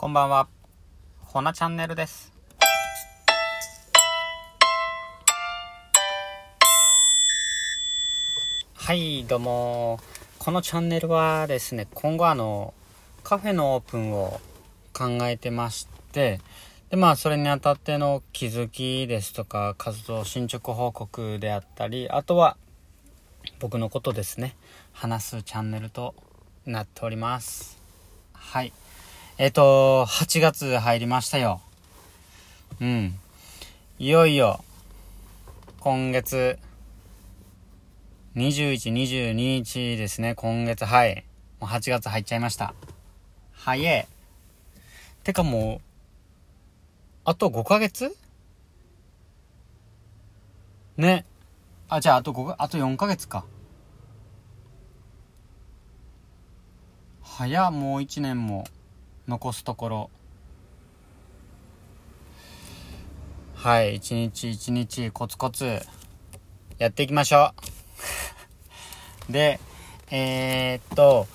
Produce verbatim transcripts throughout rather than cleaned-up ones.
こんばんは、ほなチャンネルです。はい、どうも。このチャンネルはですね、今後あのカフェのオープンを考えてまして、でまあそれにあたっての気づきですとか活動進捗報告であったり、あとは僕のことですね、話すチャンネルとなっております。はい、えっと、はちがつ入りましたよ。うん。いよいよ、今月、にじゅういち、にじゅうににちですね、今月、はい。もうはちがつ入っちゃいました。早え。てかもう、あとごかげつ?ね。あ、じゃあ、あとご、あとよんかげつか。早っ、もういちねんも。残すところ、はい、一日一日コツコツやっていきましょう。でえー、っと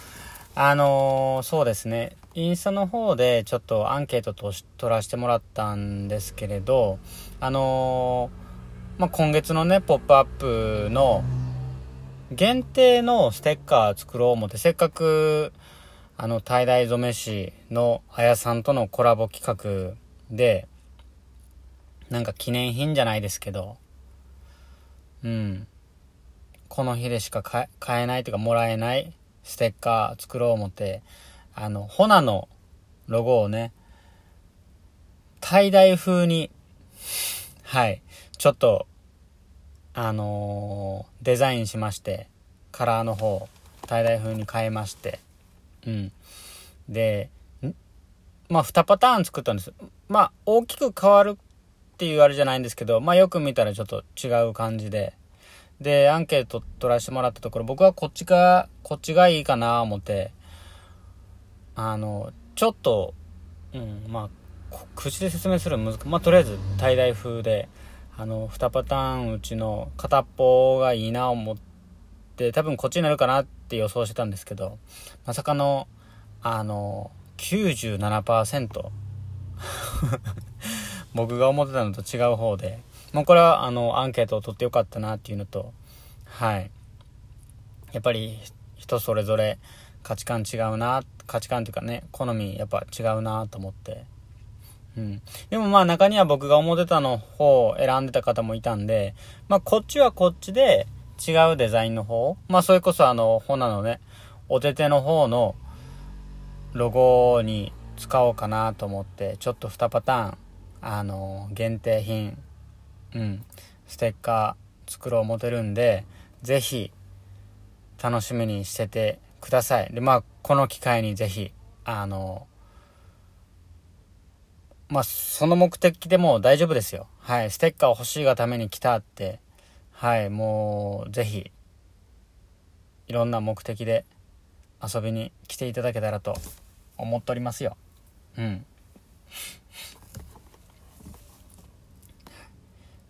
あのー、そうですね、インスタの方でちょっとアンケートとし取らせてもらったんですけれど、あのーまあ、今月のねポップアップの限定のステッカー作ろう思って、せっかくあの、タイダイ染め師のあやさんとのコラボ企画で、なんか記念品じゃないですけど、うん。この日でしか買えないというかもらえないステッカー作ろう思って、あの、ホナのロゴをね、タイダイ風に、はい、ちょっと、あのー、デザインしまして、カラーの方、タイダイ風に変えまして、うん、でまあにパターン作ったんです。まあ大きく変わるっていうあれじゃないんですけど、まあよく見たらちょっと違う感じで、でアンケート取らせてもらったところ、僕はこっちかこっちがいいかな思って、あのちょっと、うん、まあ口で説明するの難しい、まあとりあえずタイダイ風で、あのにパターンうちの片っぽがいいな思って、多分こっちになるかなってって予想してたんですけど、まさかのあの きゅうじゅうななパーセント 僕が思ってたのと違う方で、もうこれはあのアンケートを取ってよかったなっていうのと、はい、やっぱり人それぞれ価値観違うな、価値観というかね、好みやっぱ違うなと思って、うん、でもまあ中には僕が思ってたの方を選んでた方もいたんで、まあこっちはこっちで違うデザインの方、まあそれこそあのホナのねお手手の方のロゴに使おうかなと思って、ちょっとにパターンあの限定品、うん、ステッカー作ろう思てるんで、ぜひ楽しみにしててください。でまあこの機会にぜひあのまあその目的でも大丈夫ですよ。はい、ステッカー欲しいがために来たって、はい、もうぜひいろんな目的で遊びに来ていただけたらと思っておりますよ。うん。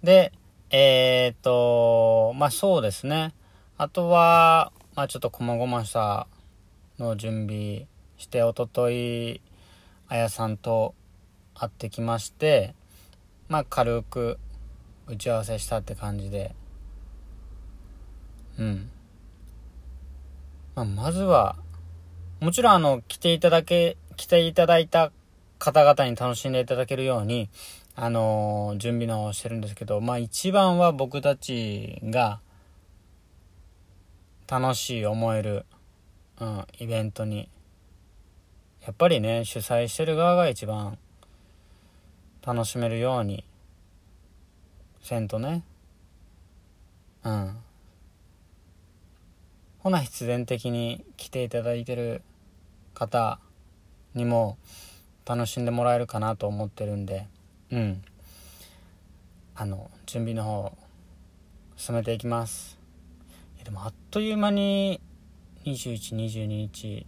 で、えー、っとまあそうですね。あとはまあちょっとこまごましたの準備して、おとといあやさんと会ってきまして、まあ軽く打ち合わせしたって感じで。うん。まあ、まずは、もちろんあの、来ていただけ、来ていただいた方々に楽しんでいただけるように、あのー、準備の方をしてるんですけど、まあ一番は僕たちが楽しい思える、うん、イベントに、やっぱりね、主催してる側が一番楽しめるように、せんとね、うん。ほな必然的に来ていただいてる方にも楽しんでもらえるかなと思ってるんで、うん、あの準備の方進めていきます。いやでもあっという間ににじゅういち、にじゅうににち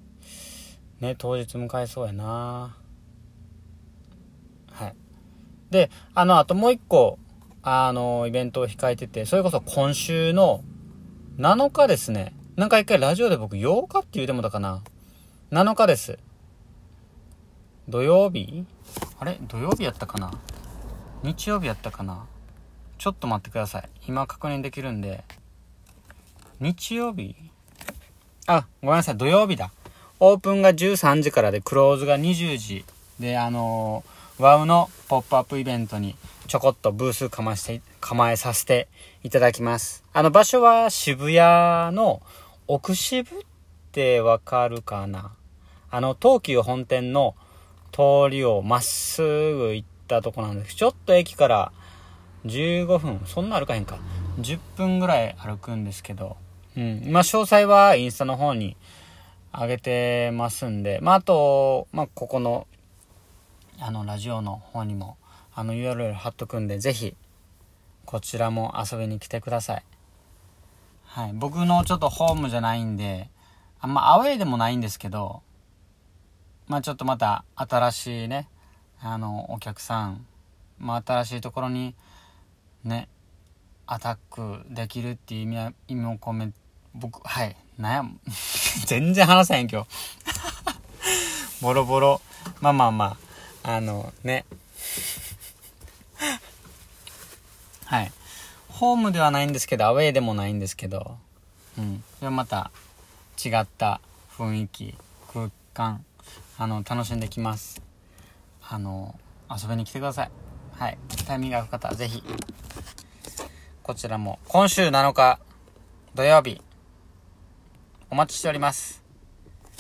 ね、当日迎えそうやな。はい。で、あのあともう一個あのイベントを控えてて、それこそ今週のなのかですね。なんか一回ラジオで僕ようかって言うてもだかな。なのかです。土曜日あれ土曜日やったかな日曜日やったかなちょっと待ってください。今確認できるんで。日曜日あ、ごめんなさい。土曜日だ。オープンがじゅうさんじからで、クローズがにじゅうじ。で、あのー、ワウのポップアップイベントにちょこっとブースかまして、構えさせていただきます。あの場所は渋谷の奥渋ってわかるかな？あの、東急本店の通りをまっすぐ行ったとこなんです。ちょっと駅からじゅうごふん、そんな歩かへんか。じゅっぷんぐらい歩くんですけど、うん。まあ、詳細はインスタの方に上げてますんで、まあ、あと、まあ、ここの、あの、ラジオの方にも、あの、ユーアールエル 貼っとくんで、ぜひ、こちらも遊びに来てください。はい。僕のちょっとホームじゃないんで、あんまアウェイでもないんですけど、まあ、ちょっとまた、新しいね、あの、お客さん、まあ、新しいところに、ね、アタックできるっていう意味は、意味を込め、僕、はい、悩む。全然話せへん今日。ボロボロ。まあまあまあ、あの、ね。はい。ホームではないんですけど、アウェイでもないんですけど、うん。それはまた、違った雰囲気、空間、あの、楽しんできます。あの、遊びに来てください。はい。タイミングが合う方はぜひ。こちらも今週なのか土曜日お待ちしております。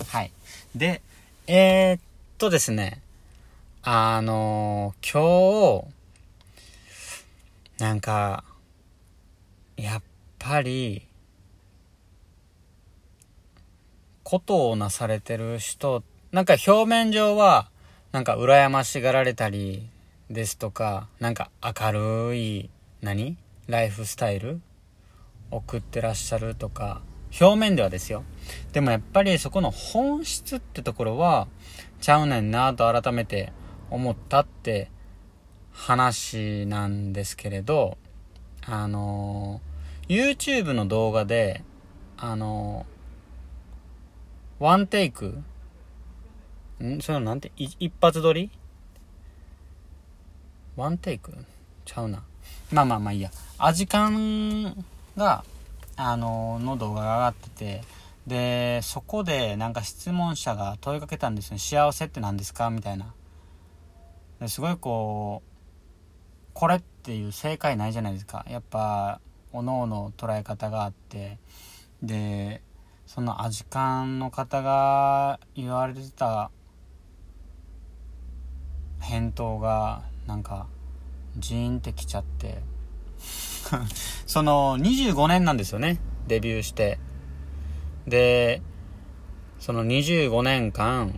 はいでえー、っとですねあのー、今日なんかやっぱりことをなされてる人なんか表面上はなんか羨ましがられたりですとかなんか明るい何ライフスタイル送ってらっしゃるとか表面ではですよ。でもやっぱりそこの本質ってところはちゃうねんなと改めて思ったって話なんですけれどあの YouTube の動画であのワンテイクんそれなんて一発撮りワンテイクちゃうなまあまあまあいいや。アジカンが、あのー、の動画が上がってて、で、そこでなんか質問者が問いかけたんですよ。幸せって何ですか？みたいな。ですごいこう、これっていう正解ないじゃないですか。やっぱ、おのおの捉え方があって、で、そのアジカンの方が言われてた返答が、なんか、ジーンってきちゃってそのにじゅうごねんなんですよねデビューしてでそのにじゅうごねんかん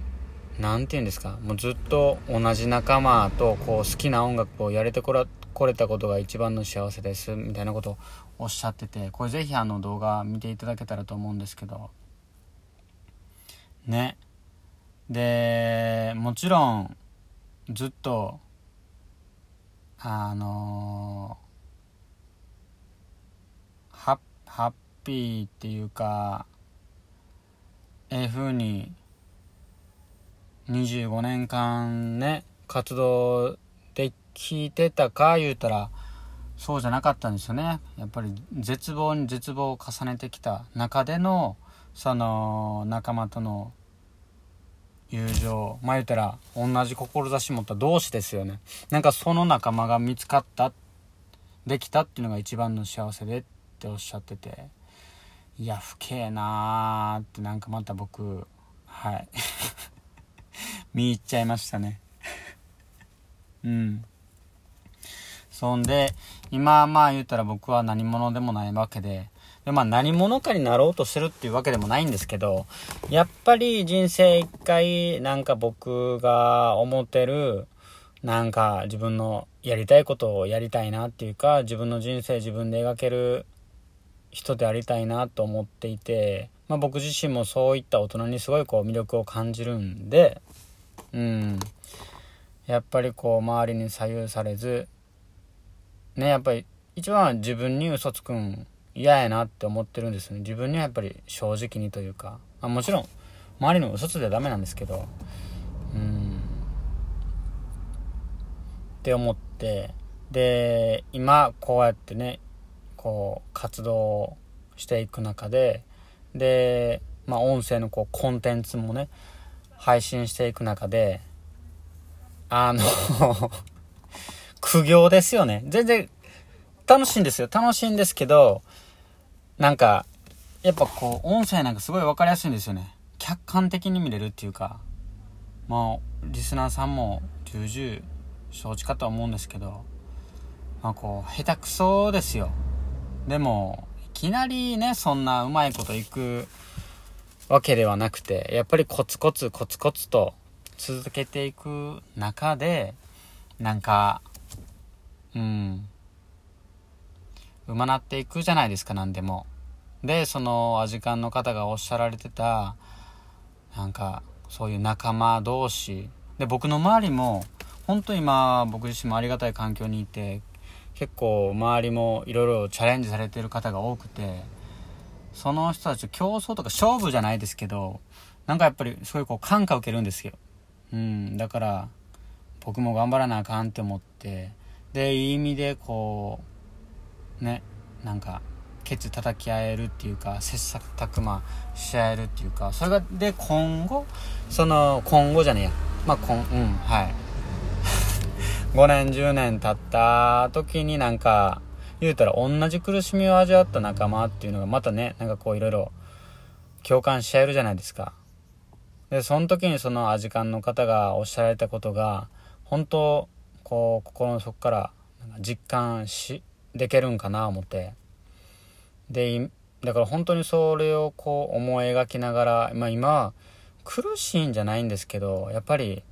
なんていうんですかもうずっと同じ仲間とこう好きな音楽をやれてこら、これたことが一番の幸せですみたいなことをおっしゃっててこれぜひあの動画見ていただけたらと思うんですけどねでもちろんずっとあのー、ハッ、ハッピーっていうかええ風ににじゅうごねんかんね活動できてたか言うたらそうじゃなかったんですよねやっぱり絶望に絶望を重ねてきた中でのその仲間との友情まあ言うたら同じ志持った同志ですよねなんかその仲間が見つかったできたっていうのが一番の幸せでっておっしゃってていや不敬なーってなんかまた僕はい見入っちゃいましたねうんそんで今まあ言うたら僕は何者でもないわけでまあ何者かになろうとしてるっていうわけでもないんですけどやっぱり人生一回なんか僕が思ってるなんか自分のやりたいことをやりたいなっていうか自分の人生自分で描ける人でありたいなと思っていて、まあ、僕自身もそういった大人にすごいこう魅力を感じるんでうんやっぱりこう周りに左右されずねやっぱり一番は自分に嘘つくん嫌やなって思ってるんですよね。自分にはやっぱり正直にというか、まあ、もちろん周りの嘘ついてはダメなんですけど、うん、って思って、で今こうやってねこう活動していく中でで、まあ、音声のこうコンテンツもね配信していく中であの苦行ですよね。全然楽しいんですよ、楽しいんですけど、なんかやっぱこう音声なんかすごい分かりやすいんですよね。客観的に見れるっていうか、まあリスナーさんも重々承知かとは思うんですけど、まあこう下手くそですよ。でもいきなりねそんなうまいこといくわけではなくて、やっぱりコツコツコツコツと続けていく中で、なんかうんうまなっていくじゃないですか、なんでも。でそのアジカンの方がおっしゃられてたなんかそういう仲間同士で、僕の周りも本当に今僕自身もありがたい環境にいて、結構周りもいろいろチャレンジされている方が多くて、その人たち競争とか勝負じゃないですけど、なんかやっぱりすごいこう感化受けるんですよ。うん、だから僕も頑張らなあかんって思って、でいい意味でこうねなんかケツ叩き合えるっていうか、切磋琢磨し合えるっていうか、それがで今後その今後じゃねえやまあこんうんはいごねんじゅうねん経った時になんか言うたら同じ苦しみを味わった仲間っていうのがまたねなんかこういろいろ共感し合えるじゃないですか。でその時にそのアジカンの方がおっしゃられたことが本当こう心の底からなんか実感しできるんかな思って、でだから本当にそれをこう思い描きながら、まあ、今は苦しいんじゃないんですけど、やっぱり